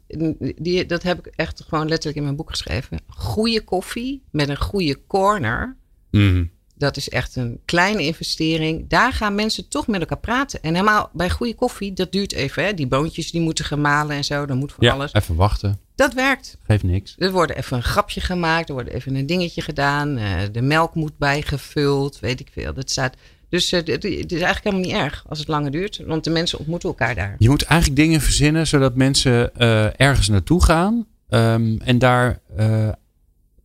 die, dat heb ik echt gewoon letterlijk in mijn boek geschreven. Goede koffie met een goede corner. Mm. Dat is echt een kleine investering. Daar gaan mensen toch met elkaar praten. En helemaal bij goede koffie, dat duurt even. Hè? Die boontjes die moeten gemalen en zo. Dan moet van ja, alles. Even wachten. Dat werkt. Geeft niks. Er wordt even een grapje gemaakt. Er wordt even een dingetje gedaan. Uh, de melk moet bijgevuld. Weet ik veel. Dat staat. Dus uh, het is eigenlijk helemaal niet erg als het langer duurt. Want de mensen ontmoeten elkaar daar. Je moet eigenlijk dingen verzinnen zodat mensen uh, ergens naartoe gaan. Um, en daar uh,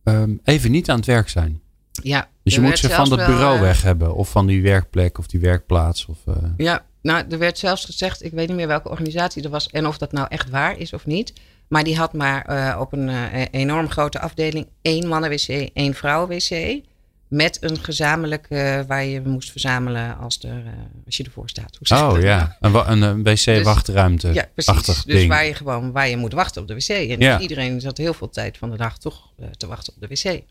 um, even niet aan het werk zijn. Ja, dus je moet ze van dat bureau wel, weg hebben. Of van die werkplek of die werkplaats. Of, uh... Ja, nou, er werd zelfs gezegd, ik weet niet meer welke organisatie er was. En of dat nou echt waar is of niet. Maar die had maar uh, op een uh, enorm grote afdeling één mannen-wc, één vrouwen-wc. Met een gezamenlijk, uh, waar je moest verzamelen als, er, uh, als je ervoor staat. Hoe oh ja, nou? een, een, een wc-wachtruimte. Dus, ja, precies. Dus ding. Waar je gewoon waar je moet wachten op de wc. En ja. Dus iedereen zat heel veel tijd van de dag toch uh, te wachten op de wc.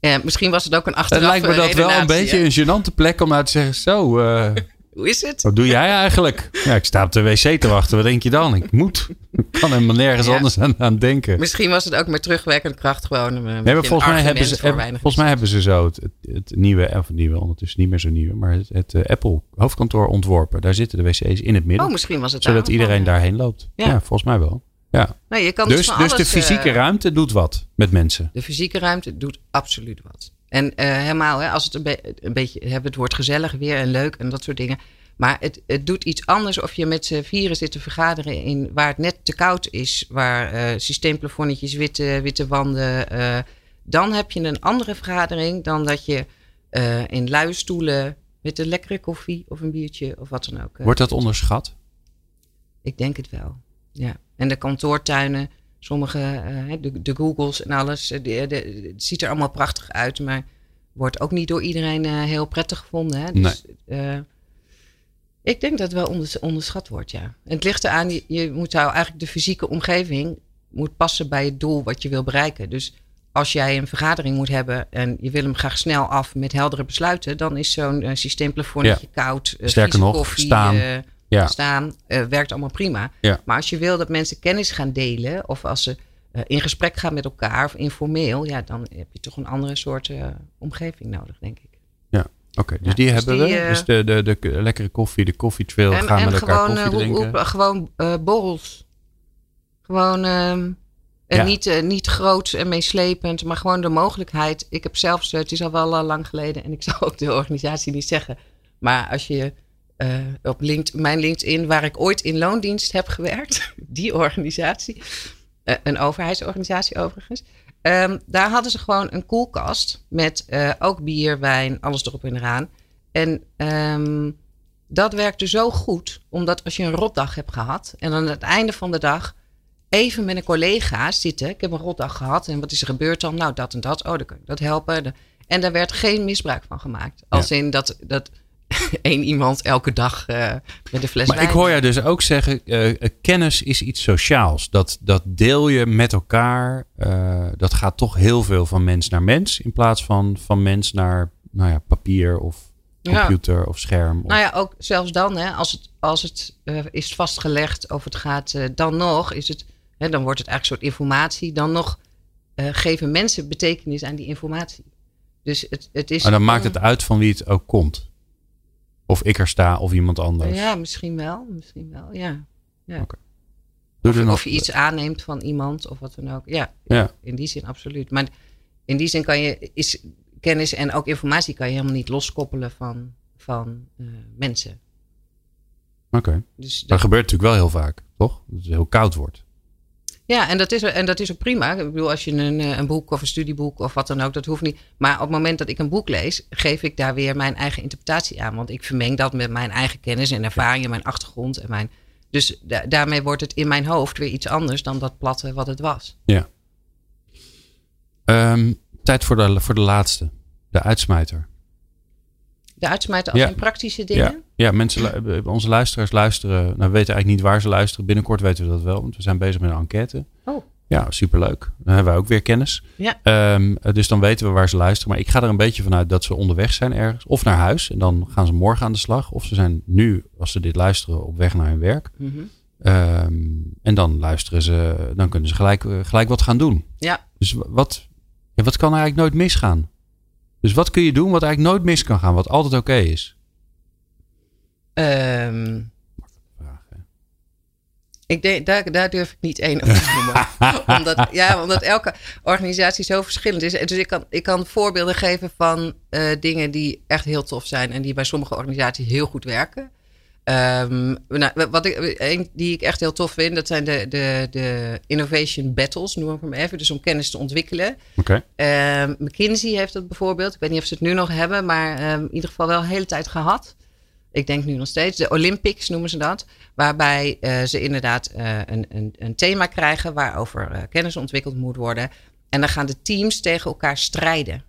Ja, misschien was het ook een achteraf. Het lijkt me dat wel een beetje een gênante plek om uit te zeggen, zo. Uh, Hoe is het? Wat doe jij eigenlijk? Ja, ik sta op de wc te wachten. Wat denk je dan? Ik moet. Ik kan helemaal nergens ja. anders aan, aan denken. Misschien was het ook met terugwerkende kracht gewoon. Een, nee, maar volgens mij hebben ze, heb, volgens mij hebben ze zo het, het, het nieuwe, of nieuwe, ondertussen niet meer zo nieuw, maar het, het uh, Apple hoofdkantoor ontworpen. Daar zitten de wc's in het midden. Oh, misschien was het zodat daarom, iedereen ja. daarheen loopt. Ja. ja, volgens mij wel. Ja. Nee, je kan dus dus, van alles, dus de fysieke uh, ruimte doet wat met mensen? De fysieke ruimte doet absoluut wat. En uh, helemaal, hè, als het een, be- een beetje... hebben het woord gezellig weer en leuk en dat soort dingen. Maar het, het doet iets anders of je met z'n vieren zit te vergaderen in waar het net te koud is. Waar uh, systeemplafonnetjes, witte, witte wanden. Uh, dan heb je een andere vergadering dan dat je uh, in luie stoelen met een lekkere koffie of een biertje of wat dan ook. Uh, Wordt dat onderschat? Ik denk het wel, ja. En de kantoortuinen, sommige, uh, de, de Googles en alles. De, de, de, het ziet er allemaal prachtig uit, maar wordt ook niet door iedereen uh, heel prettig gevonden. Hè? Dus, nee. uh, ik denk dat het wel onders, onderschat wordt, ja. En het ligt eraan, je, je moet nou eigenlijk de fysieke omgeving moet passen bij het doel wat je wil bereiken. Dus als jij een vergadering moet hebben en je wil hem graag snel af met heldere besluiten, dan is zo'n uh, systeemplafonnetje ja. koud, uh, sterker nog, koffie, staan. Uh, Ja. staan, uh, werkt allemaal prima. Ja. Maar als je wil dat mensen kennis gaan delen of als ze uh, in gesprek gaan met elkaar of informeel, ja, dan heb je toch een andere soort uh, omgeving nodig, denk ik. Ja, oké. Okay. Dus ja, die dus hebben die, we. Uh, dus de, de, de, de lekkere koffie, de koffietrail, gaan en met elkaar gewoon, koffie drinken. Hoe, hoe, gewoon uh, borrels. Gewoon uh, en ja. niet, uh, niet groot en meeslepend, maar gewoon de mogelijkheid. Ik heb zelfs, het is al wel uh, lang geleden en ik zal ook de organisatie niet zeggen, maar als je Uh, op Linkt, mijn LinkedIn, waar ik ooit in loondienst heb gewerkt. Die organisatie. Uh, een overheidsorganisatie overigens. Um, daar hadden ze gewoon een koelkast. Met uh, ook bier, wijn, alles erop en eraan. En um, dat werkte zo goed. Omdat als je een rotdag hebt gehad. En aan het einde van de dag even met een collega zitten. Ik heb een rotdag gehad. En wat is er gebeurd dan? Nou, dat en dat. Oh, dan kan ik dat helpen. En daar werd geen misbruik van gemaakt. Als ja. in dat... dat Eén iemand elke dag uh, met een fles wijn. Maar ik hoor jou dus ook zeggen, uh, kennis is iets sociaals. Dat, dat deel je met elkaar. Uh, dat gaat toch heel veel van mens naar mens. In plaats van van mens naar nou ja, papier of computer ja. of scherm. Of... Nou ja, ook zelfs dan. Hè, als het als het uh, is vastgelegd of het gaat uh, dan nog, is het, hè, dan wordt het eigenlijk een soort informatie. Dan nog uh, geven mensen betekenis aan die informatie. Dus het, het is... Maar dan een, maakt het uit van wie het ook komt. Of ik er sta of iemand anders. Ja, misschien wel. Misschien wel, ja. ja. Okay. Doe of, er nog... of je iets aanneemt van iemand of wat dan ook. Ja, ja, in die zin absoluut. Maar in die zin kan je... is kennis en ook informatie kan je helemaal niet loskoppelen van, van uh, mensen. Oké. Okay. Dus dat... dat gebeurt natuurlijk wel heel vaak, toch? Dat het heel koud wordt. Ja, en dat is, en dat is ook prima. Ik bedoel, als je een, een boek of een studieboek of wat dan ook, dat hoeft niet. Maar op het moment dat ik een boek lees, geef ik daar weer mijn eigen interpretatie aan. Want ik vermeng dat met mijn eigen kennis en ervaring en mijn achtergrond. En mijn, dus da- daarmee wordt het in mijn hoofd weer iets anders dan dat platte wat het was. Ja. Um, tijd voor de, voor de laatste. De uitsmijter. De uitsmijter als ja. in praktische dingen? Ja, ja mensen, onze luisteraars luisteren. Nou, we weten eigenlijk niet waar ze luisteren. Binnenkort weten we dat wel, want we zijn bezig met een enquête. Oh. Ja, superleuk. Dan hebben wij ook weer kennis. Ja. Um, dus dan weten we waar ze luisteren. Maar ik ga er een beetje vanuit dat ze onderweg zijn ergens. Of naar huis. En dan gaan ze morgen aan de slag. Of ze zijn nu, als ze dit luisteren, op weg naar hun werk. Mm-hmm. Um, en dan luisteren ze. Dan kunnen ze gelijk, gelijk wat gaan doen. Ja. Dus wat, ja, wat kan eigenlijk nooit misgaan? Dus wat kun je doen wat eigenlijk nooit mis kan gaan? Wat altijd oké okay is? Um, ik denk, daar, daar durf ik niet één op te noemen. omdat, ja, omdat elke organisatie zo verschillend is. Dus ik kan, ik kan voorbeelden geven van uh, dingen die echt heel tof zijn. En die bij sommige organisaties heel goed werken. Um, nou, wat ik, een die ik echt heel tof vind, dat zijn de, de, de innovation battles, noem ik hem even. Dus om kennis te ontwikkelen. Okay. Um, McKinsey heeft dat bijvoorbeeld. Ik weet niet of ze het nu nog hebben, maar um, in ieder geval wel een hele tijd gehad. Ik denk nu nog steeds. De Olympics noemen ze dat. Waarbij uh, ze inderdaad uh, een, een, een thema krijgen waarover uh, kennis ontwikkeld moet worden. En dan gaan de teams tegen elkaar strijden.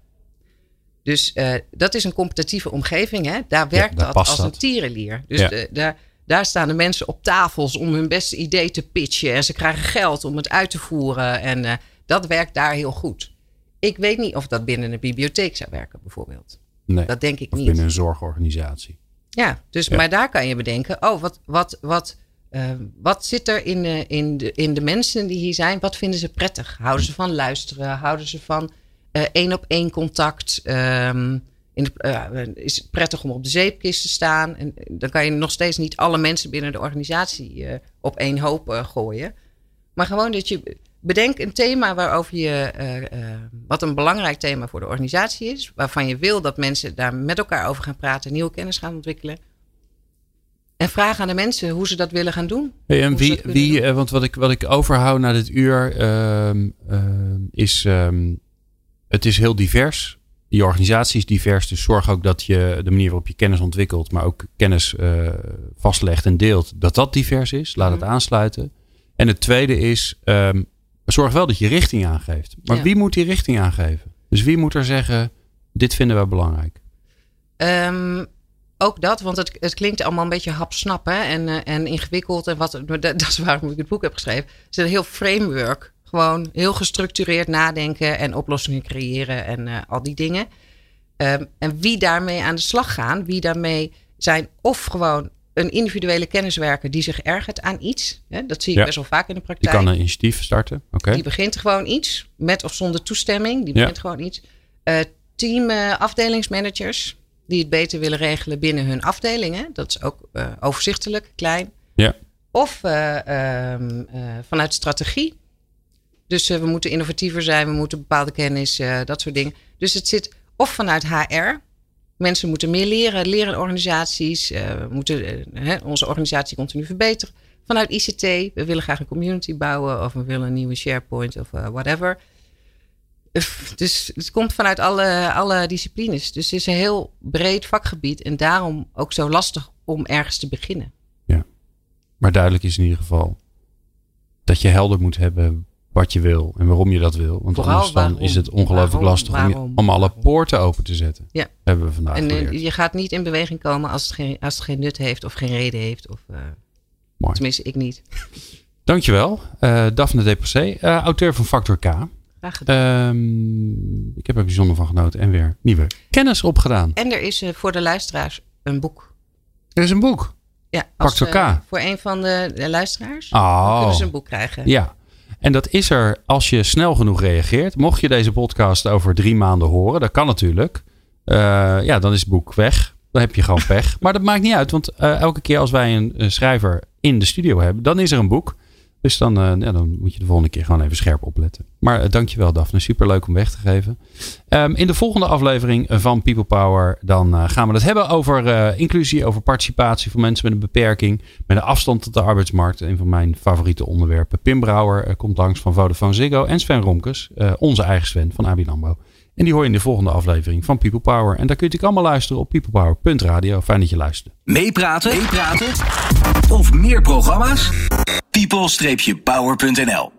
Dus uh, dat is een competitieve omgeving. Hè? Daar werkt ja, daar dat als dat. een tierenlier. Dus ja. de, de, daar staan de mensen op tafels om hun beste idee te pitchen. En ze krijgen geld om het uit te voeren. En uh, dat werkt daar heel goed. Ik weet niet of dat binnen een bibliotheek zou werken bijvoorbeeld. Nee, dat denk ik niet. Binnen een zorgorganisatie. Ja, dus, ja, maar daar kan je bedenken. Oh, wat, wat, wat, uh, wat zit er in, uh, in, de, in de mensen die hier zijn? Wat vinden ze prettig? Houden ze van luisteren? Houden ze van... Eén uh, op één contact. Um, in de, uh, is het prettig om op de zeepkist te staan? En dan kan je nog steeds niet alle mensen binnen de organisatie uh, op één hoop uh, gooien. Maar gewoon dat je bedenkt een thema waarover je. Uh, uh, wat een belangrijk thema voor de organisatie is. Waarvan je wil dat mensen daar met elkaar over gaan praten. Nieuwe kennis gaan ontwikkelen. En vraag aan de mensen hoe ze dat willen gaan doen. Hey, en wie, wie doen. Want wat ik, wat ik overhoud na dit uur uh, uh, is. Um, Het is heel divers. Die organisatie is divers. Dus zorg ook dat je de manier waarop je kennis ontwikkelt. Maar ook kennis uh, vastlegt en deelt. Dat dat divers is. Laat mm. het aansluiten. En het tweede is. Um, zorg wel dat je richting aangeeft. Maar ja. wie moet die richting aangeven? Dus wie moet er zeggen. Dit vinden we belangrijk. Um, ook dat. Want het, het klinkt allemaal een beetje hapsnap. Hè? En, uh, en ingewikkeld. En wat, dat, dat is waarom ik het boek heb geschreven. Het is een heel framework. Gewoon heel gestructureerd nadenken en oplossingen creëren en uh, al die dingen. Um, en wie daarmee aan de slag gaan, wie daarmee zijn of gewoon een individuele kenniswerker die zich ergert aan iets. Hè, dat zie ik ja. best wel vaak in de praktijk. Die kan een initiatief starten. Okay. Die begint gewoon iets, met of zonder toestemming. Die begint ja. gewoon iets. Uh, team uh, afdelingsmanagers die het beter willen regelen binnen hun afdelingen. Dat is ook uh, overzichtelijk, klein. Ja. Of uh, um, uh, vanuit strategie. Dus uh, we moeten innovatiever zijn, we moeten bepaalde kennis, uh, dat soort dingen. Dus het zit of vanuit H R. Mensen moeten meer leren, leren in organisaties. Uh, we moeten uh, hè, onze organisatie continu verbeteren. Vanuit I C T, we willen graag een community bouwen. Of we willen een nieuwe SharePoint of uh, whatever. Uh, dus het komt vanuit alle, alle disciplines. Dus het is een heel breed vakgebied. En daarom ook zo lastig om ergens te beginnen. Ja, maar duidelijk is in ieder geval dat je helder moet hebben... wat je wil en waarom je dat wil. Want Vooral anders dan waarom, is het ongelooflijk waarom, lastig waarom, om, je, om alle waarom. poorten open te zetten. Ja. Hebben we vandaag en, geleerd. En je gaat niet in beweging komen als het geen, als het geen nut heeft of geen reden heeft. Of, uh, Mooi. Tenminste, ik niet. Dankjewel. Uh, Daphne Depassé, uh, auteur van Factor K. Graag gedaan. Um, ik heb er bijzonder van genoten en weer nieuwe kennis opgedaan. En er is uh, voor de luisteraars een boek. Er is een boek? Ja, als, Factor K. Uh, voor een van de, de luisteraars. Oh. Dan kunnen ze een boek krijgen. Ja. En dat is er als je snel genoeg reageert. Mocht je deze podcast over drie maanden horen. Dat kan natuurlijk. Uh, ja, dan is het boek weg. Dan heb je gewoon pech. Maar dat maakt niet uit. Want uh, elke keer als wij een, een schrijver in de studio hebben. Dan is er een boek. Dus dan, uh, ja, dan moet je de volgende keer gewoon even scherp opletten. Maar uh, dankjewel Daphne. Superleuk om weg te geven. Um, in de volgende aflevering van People Power. Dan uh, gaan we het hebben over uh, inclusie. Over participatie van mensen met een beperking. Met een afstand tot de arbeidsmarkt. Een van mijn favoriete onderwerpen. Pim Brouwer uh, komt langs van Vodafone Ziggo. En Sven Romkes. Uh, onze eigen Sven van Abilambo. En die hoor je in de volgende aflevering van People Power. En daar kun je natuurlijk allemaal luisteren op peoplepower punt radio. Fijn dat je luistert. Meepraten? Meepraten? Of meer programma's? people dash power punt n l